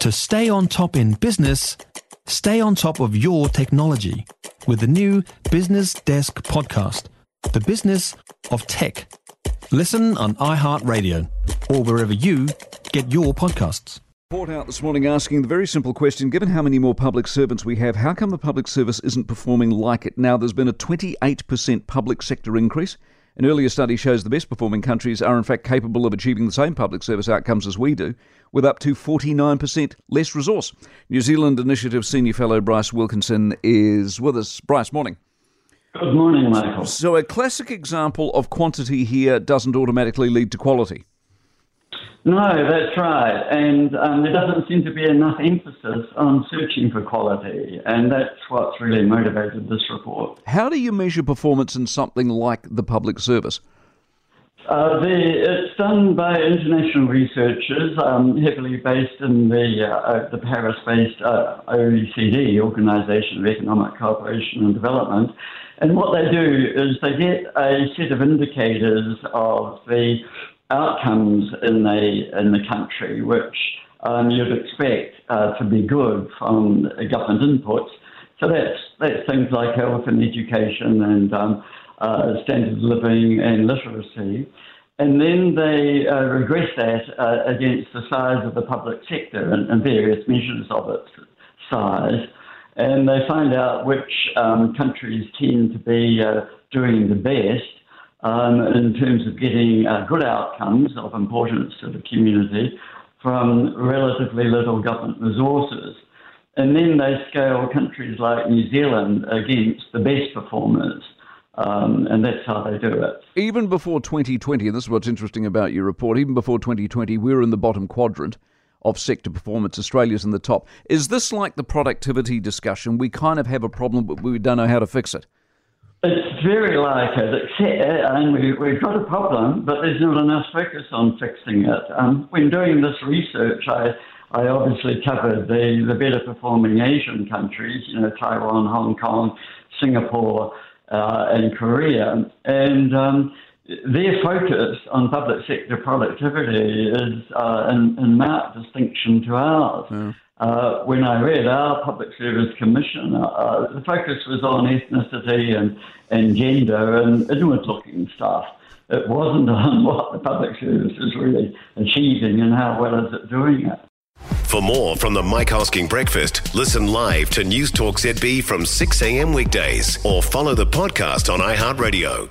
To stay on top in business, stay on top of your technology with the new Business Desk podcast, The Business of Tech. Listen on iHeartRadio or wherever you get your podcasts. Report out this morning asking the very simple question, given how many more public servants we have, how come the public service isn't performing like it? Now, there's been a 28% public sector increase. An earlier study shows the best performing countries are in fact capable of achieving the same public service outcomes as we do, with up to 49% less resource. New Zealand Initiative Senior Fellow Bryce Wilkinson is with us. Bryce, morning. Good morning, Michael. So a classic example of quantity here doesn't automatically lead to quality. No, that's right. And there doesn't seem to be enough emphasis on searching for quality. And that's what's really motivated this report. How do you measure performance in something like the public service? It's done by international researchers, heavily based in the Paris-based OECD, Organisation of Economic Cooperation and Development. And what they do is they get a set of indicators of the outcomes in the country, which you'd expect to be good from government inputs. So that's things like health and education and standard of living and literacy. And then they regress that against the size of the public sector and various measures of its size. And they find out which countries tend to be doing the best in terms of getting good outcomes of importance to the community from relatively little government resources. And then they scale countries like New Zealand against the best performers, and that's how they do it. Even before 2020, and this is what's interesting about your report, even before 2020, we were in the bottom quadrant of sector performance. Australia's in the top. Is this like the productivity discussion? We kind of have a problem, but we don't know how to fix it. It's very like it, and we've got a problem, but there's not enough focus on fixing it. When doing this research, I obviously covered the better performing Asian countries, Taiwan, Hong Kong, Singapore, and Korea. And their focus on public sector productivity is in marked distinction to ours. Yeah. When I read our Public Service Commission, the focus was on ethnicity and gender and inward-looking stuff. It wasn't on what the public service is really achieving and how well is it doing it. For more from the Mike Hosking Breakfast, listen live to News Talk ZB from 6 a.m. weekdays or follow the podcast on iHeartRadio.